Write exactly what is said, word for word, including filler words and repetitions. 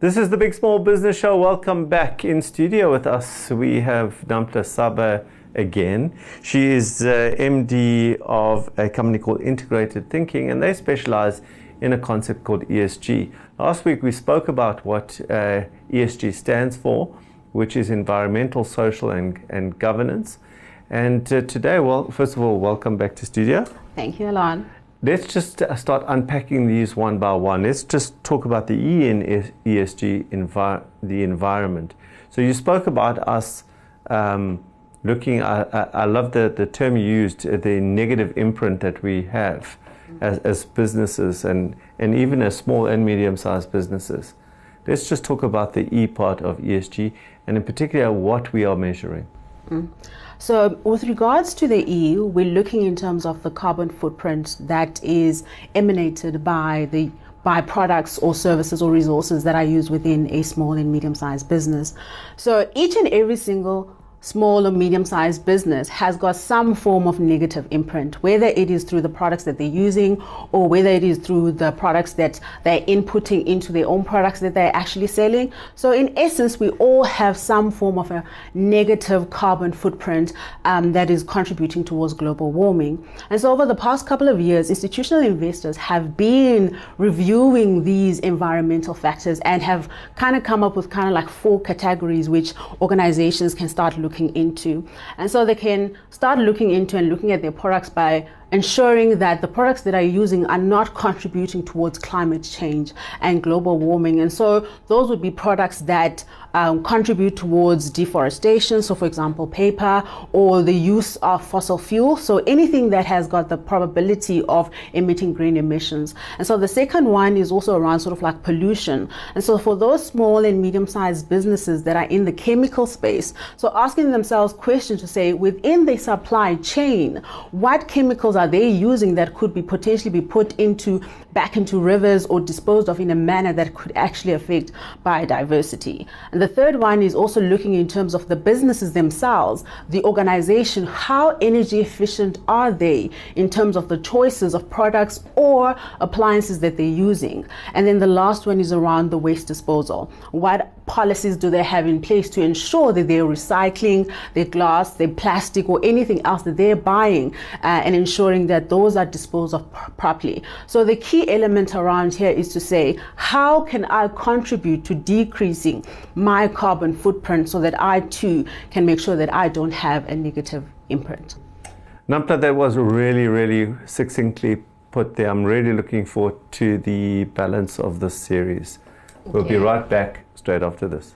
This is the Big Small Business Show. Welcome back. In studio with us, we have Nampta Saba again. She is uh, M D of a company called Integrated Thinking, and they specialize in a concept called E S G. Last week, we spoke about what uh, E S G stands for, which is environmental, social, and, and governance. And uh, today, well, first of all, welcome back to studio. Thank you, Alon. Let's just start unpacking these one by one. Let's just talk about the E in E S G, envi the environment. So you spoke about us um, looking, I, I love the, the term you used, the negative imprint that we have as, as businesses and, and even as small and medium-sized businesses. Let's just talk about the E part of E S G and in particular what we are measuring. Mm. So with regards to the E, we're looking in terms of the carbon footprint that is emanated by the by products or services or resources that are used within a small and medium-sized business. So each and every single small or medium-sized business has got some form of negative imprint, whether it is through the products that they're using or whether it is through the products that they're inputting into their own products that they're actually selling. So in essence, we all have some form of a negative carbon footprint um, that is contributing towards global warming. And so over the past couple of years, institutional investors have been reviewing these environmental factors and have kind of come up with kind of like four categories which organizations can start looking into. And so they can start looking into and looking at their products by ensuring that the products that are using are not contributing towards climate change and global warming. And so those would be products that um, contribute towards deforestation. So for example, paper or the use of fossil fuel. So anything that has got the probability of emitting green emissions. And so the second one is also around sort of like pollution. And so for those small and medium-sized businesses that are in the chemical space, so asking themselves questions to say within the supply chain, what chemicals are Are they using that could be potentially be put into back into rivers or disposed of in a manner that could actually affect biodiversity. And the third one is also looking in terms of the businesses themselves, the organization, how energy efficient are they in terms of the choices of products or appliances that they're using. And then the last one is around the waste disposal. What policies do they have in place to ensure that they're recycling their glass, their plastic, or anything else that they're buying uh, and ensuring that those are disposed of properly. So the key element around here is to say, how can I contribute to decreasing my carbon footprint so that I too can make sure that I don't have a negative imprint? Nampta, that was really, really succinctly put there. I'm really looking forward to the balance of this series. We'll yeah. be right back straight after this.